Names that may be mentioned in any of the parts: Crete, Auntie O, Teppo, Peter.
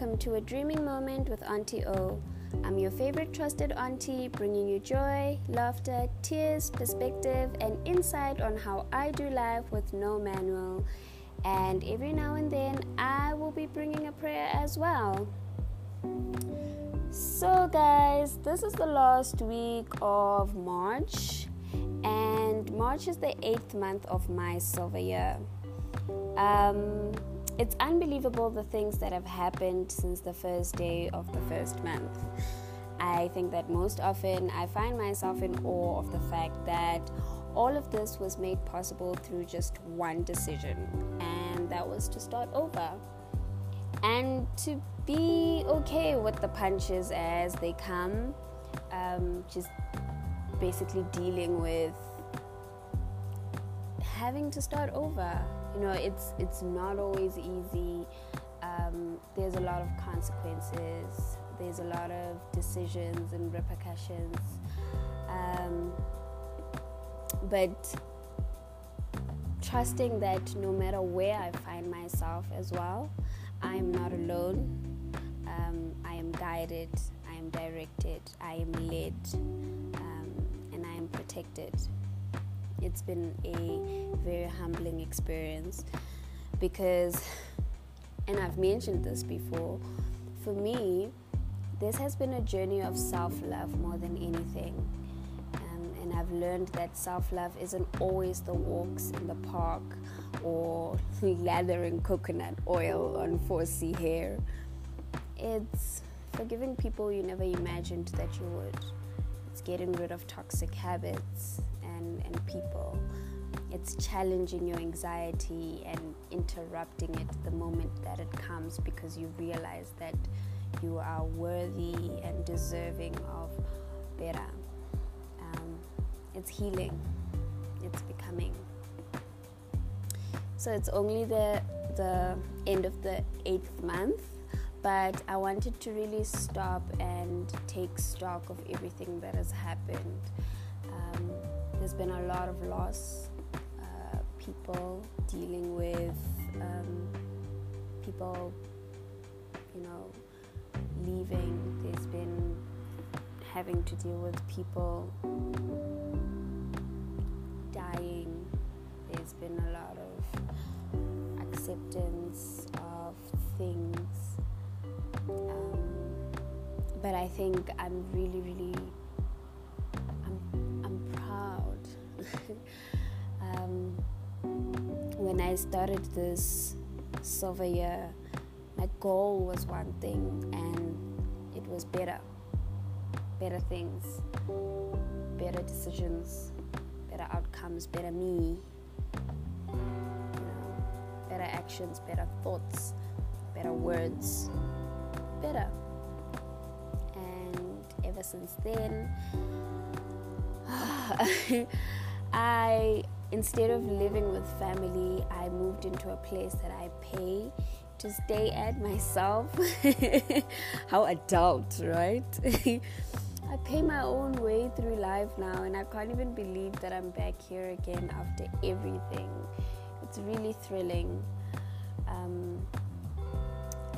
welcome to A Dreaming Moment with Auntie O. I'm your favorite trusted auntie, bringing you joy, laughter, tears, perspective, and insight on how I do life with no manual. And every now and then, I will be bringing a prayer as well. So guys, this is the last week of March, and March is the 8th month of my silver year. It's unbelievable the things that have happened since the first day of the first month. I think that most often I find myself in awe of the fact that all of this was made possible through just one decision, and that was to start over and to be okay with the punches as they come, just basically dealing with having to start over. You know, it's not always easy. There's a lot of consequences. There's a lot of decisions and repercussions. But trusting that no matter where I find myself as well, I am not alone. I am guided. I am directed. I am led. And I am protected. It's been a very humbling experience because, and I've mentioned this before, for me, this has been a journey of self-love more than anything. And I've learned that self-love isn't always the walks in the park or lathering coconut oil on 4C hair. It's forgiving people you never imagined that you would. It's getting rid of toxic habits and people. It's challenging your anxiety and interrupting it the moment that it comes, because you realize that you are worthy and deserving of better. It's healing. It's becoming. So it's only the end of the 8th month, but I wanted to really stop and take stock of everything that has happened. There's been a lot of loss, people dealing with people, you know, leaving. There's been having to deal with people dying. There's been a lot of acceptance of things. But I think I'm really when I started this silver year, my goal was one thing, and it was better things, better decisions, better outcomes, better me, better actions, better thoughts, better words, better. And ever since then, instead of living with family, I moved into a place that I pay to stay at myself. How adult, right? I pay my own way through life now, and I can't even believe that I'm back here again after everything. It's really thrilling.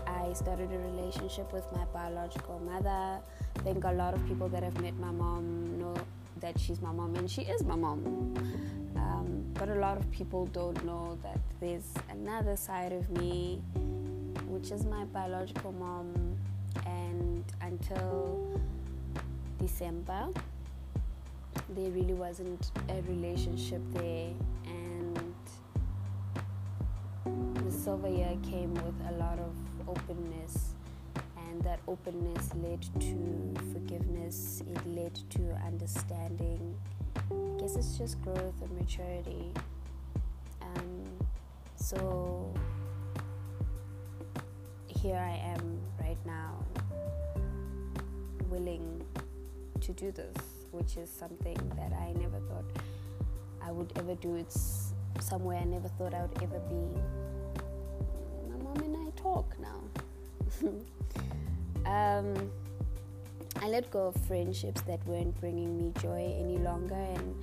I started a relationship with my biological mother. I think a lot of people that have met my mom know that she's my mom, and she is my mom, but a lot of people don't know that there's another side of me, which is my biological mom. And until December, there really wasn't a relationship there, and the silver year came with a lot of openness. And that openness led to forgiveness, it led to understanding. I guess it's just growth and maturity. So here I am right now, willing to do this, which is something that I never thought I would ever do. It's somewhere I never thought I would ever be. My mom and I talk now. I let go of friendships that weren't bringing me joy any longer, and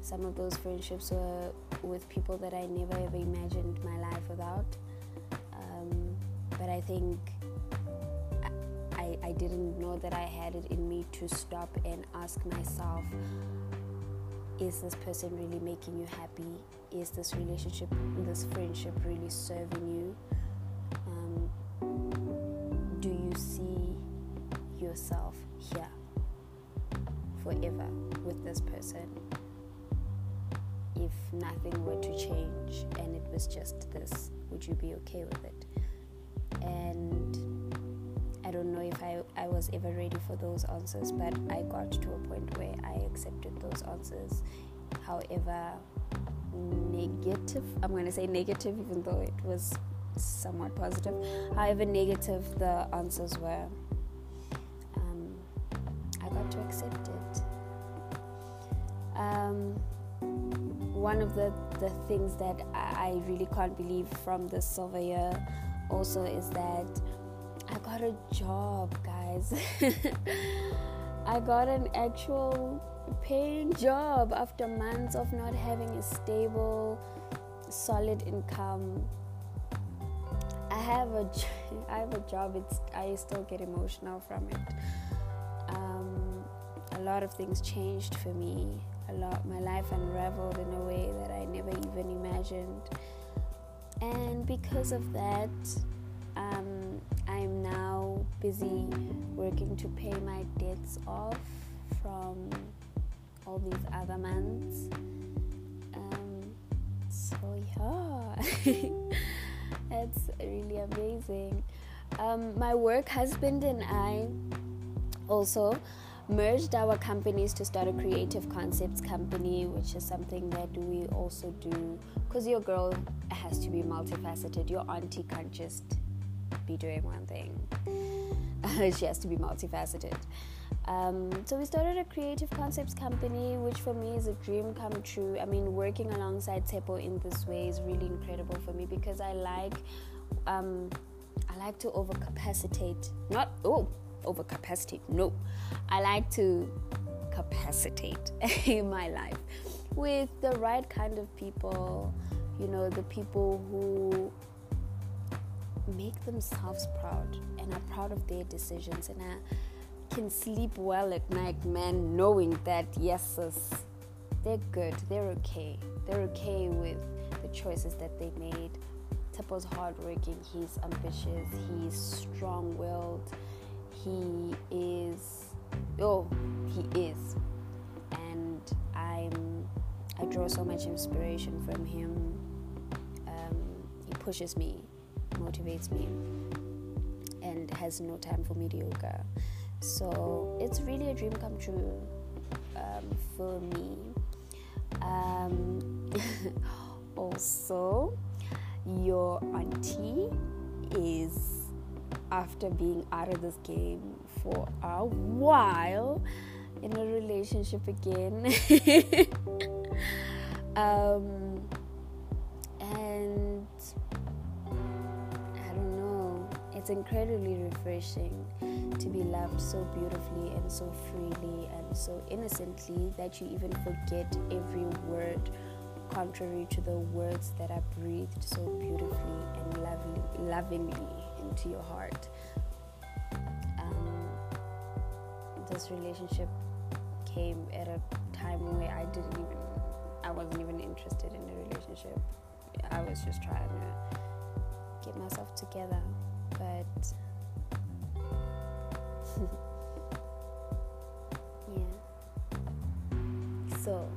some of those friendships were with people that I never ever imagined my life without. But I think I didn't know that I had it in me to stop and ask myself, is this person really making you happy? Is this relationship, this friendship really serving you? Do you see yourself here forever with this person? If nothing were to change and it was just this, would you be okay with it? And I don't know if I was ever ready for those answers, but I got to a point where I accepted those answers. However, negative, even though it was somewhat positive, however negative the answers were, I got to accept it. One of the things that I really can't believe from this silver year also is that I got a job, guys. I got an actual paying job after months of not having a stable, solid income. I have a job. I still get emotional from it. A lot of things changed for me. My life unraveled in a way that I never even imagined. And because of that, I'm now busy working to pay my debts off from all these other months. It's really amazing. My work husband and I also merged our companies to start a creative concepts company, which is something that we also do, because your girl has to be multifaceted. Your auntie can't just be doing one thing. She has to be multifaceted. So we started a creative concepts company, which for me is a dream come true. I mean, working alongside Teppo in this way is really incredible for me, because I like to capacitate in my life with the right kind of people, the people who make themselves proud and are proud of their decisions, and I can sleep well at night, man, knowing that, yes, sis, they're good, they're okay with the choices that they made. Teppo's hardworking, he's ambitious, he's strong-willed, he is, and I draw so much inspiration from him. He pushes me, motivates me, and has no time for mediocre. So it's really a dream come true for me. Also, your auntie is, after being out of this game for a while, in a relationship again. And I don't know, it's incredibly refreshing to be loved so beautifully and so freely and so innocently that you even forget every word, contrary to the words that are breathed so beautifully and lovingly into your heart. This relationship came at a time where I wasn't even interested in a relationship. I was just trying to get myself together, but yeah. So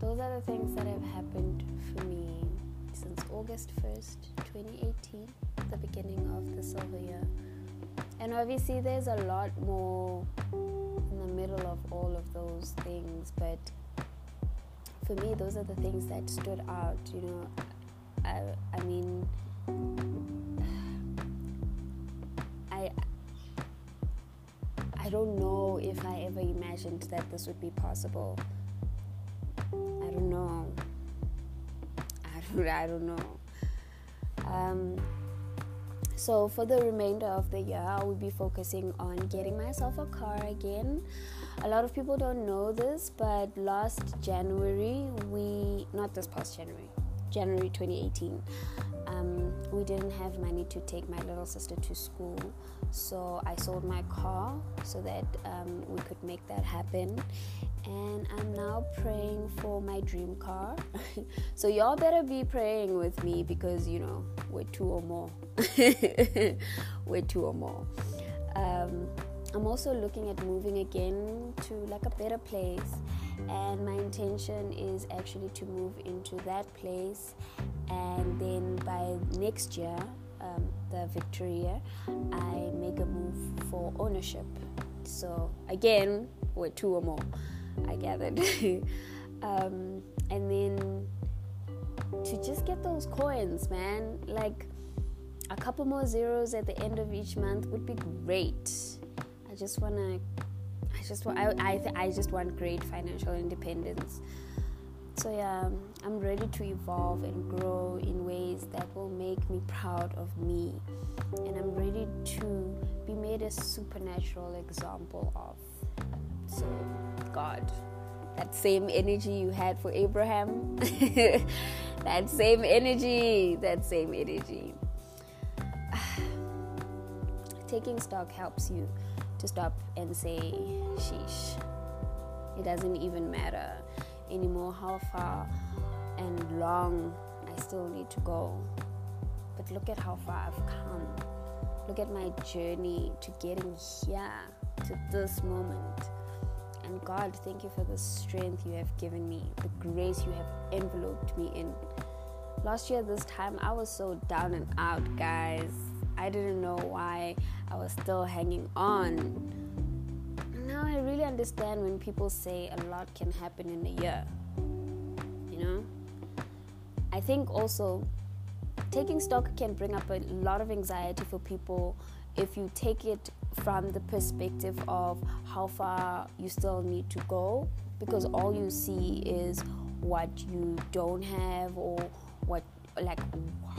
those are the things that have happened for me since August 1st, 2018, the beginning of the silver year. And obviously there's a lot more in the middle of all of those things, but for me those are the things that stood out. I mean I don't know if I ever imagined that this would be possible. I don't know. So for the remainder of the year, I will be focusing on getting myself a car again. A lot of people don't know this, but last January, January 2018, we didn't have money to take my little sister to school, so I sold my car so that we could make that happen. And I'm now praying for my dream car. So y'all better be praying with me, because you know, we're two or more. We're two or more. I'm also looking at moving again to like a better place, and my intention is actually to move into that place, and then by next year, the Victoria, I make a move for ownership. So again, we're two or more, I gathered. And then to just get those coins, man, like a couple more zeros at the end of each month would be great. I just want great financial independence. So yeah, I'm ready to evolve and grow in ways that will make me proud of me, and I'm ready to be made a supernatural example of. So God, that same energy you had for Abraham, that same energy. Taking stock helps you to stop and say, sheesh, it doesn't even matter anymore how far and long I still need to go. But look at how far I've come. Look at my journey to getting here, to this moment. And God, thank you for the strength you have given me, the grace you have enveloped me in. Last year this time, I was so down and out, guys. I didn't know why I was still hanging on. Now I really understand when people say a lot can happen in a year. You know? I think also taking stock can bring up a lot of anxiety for people if you take it from the perspective of how far you still need to go, because all you see is what you don't have, or what, like,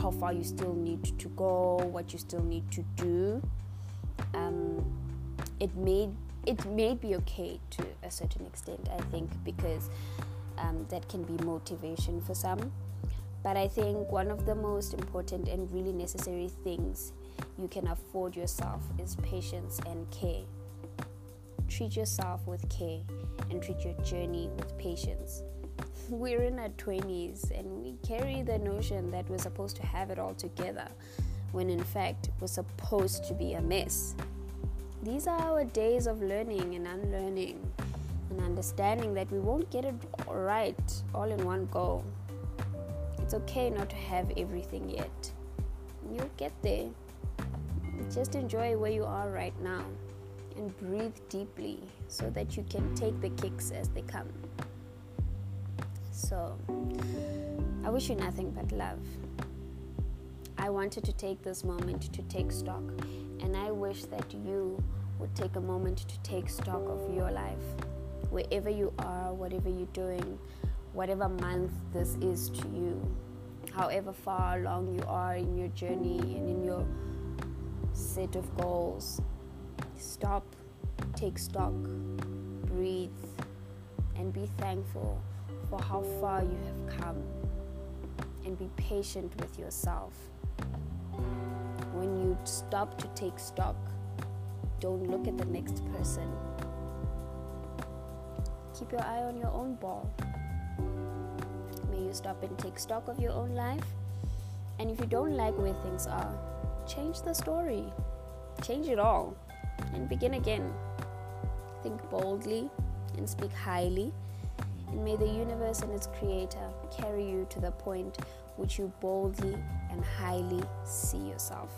how far you still need to go, what you still need to do. It may be okay to a certain extent, I think, because that can be motivation for some. But I think one of the most important and really necessary things you can afford yourself is patience and care. Treat yourself with care and treat your journey with patience. We're in our 20s and we carry the notion that we're supposed to have it all together, when in fact we're supposed to be a mess. These are our days of learning and unlearning, and understanding that we won't get it right all in one go. It's okay not to have everything yet. You'll get there. Just enjoy where you are right now and breathe deeply so that you can take the kicks as they come. So, I wish you nothing but love. I wanted to take this moment to take stock, and I wish that you would take a moment to take stock of your life. Wherever you are, whatever you're doing, whatever month this is to you, however far along you are in your journey and in your set of goals, stop, take stock, breathe, and be thankful for how far you have come, and be patient with yourself. When you stop to take stock, don't look at the next person. Keep your eye on your own ball. May you stop and take stock of your own life, and if you don't like where things are, change the story, change it all, and begin again. Think boldly and speak highly. And may the universe and its creator carry you to the point which you boldly and highly see yourself.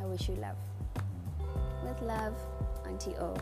I wish you love. With love, Auntie O.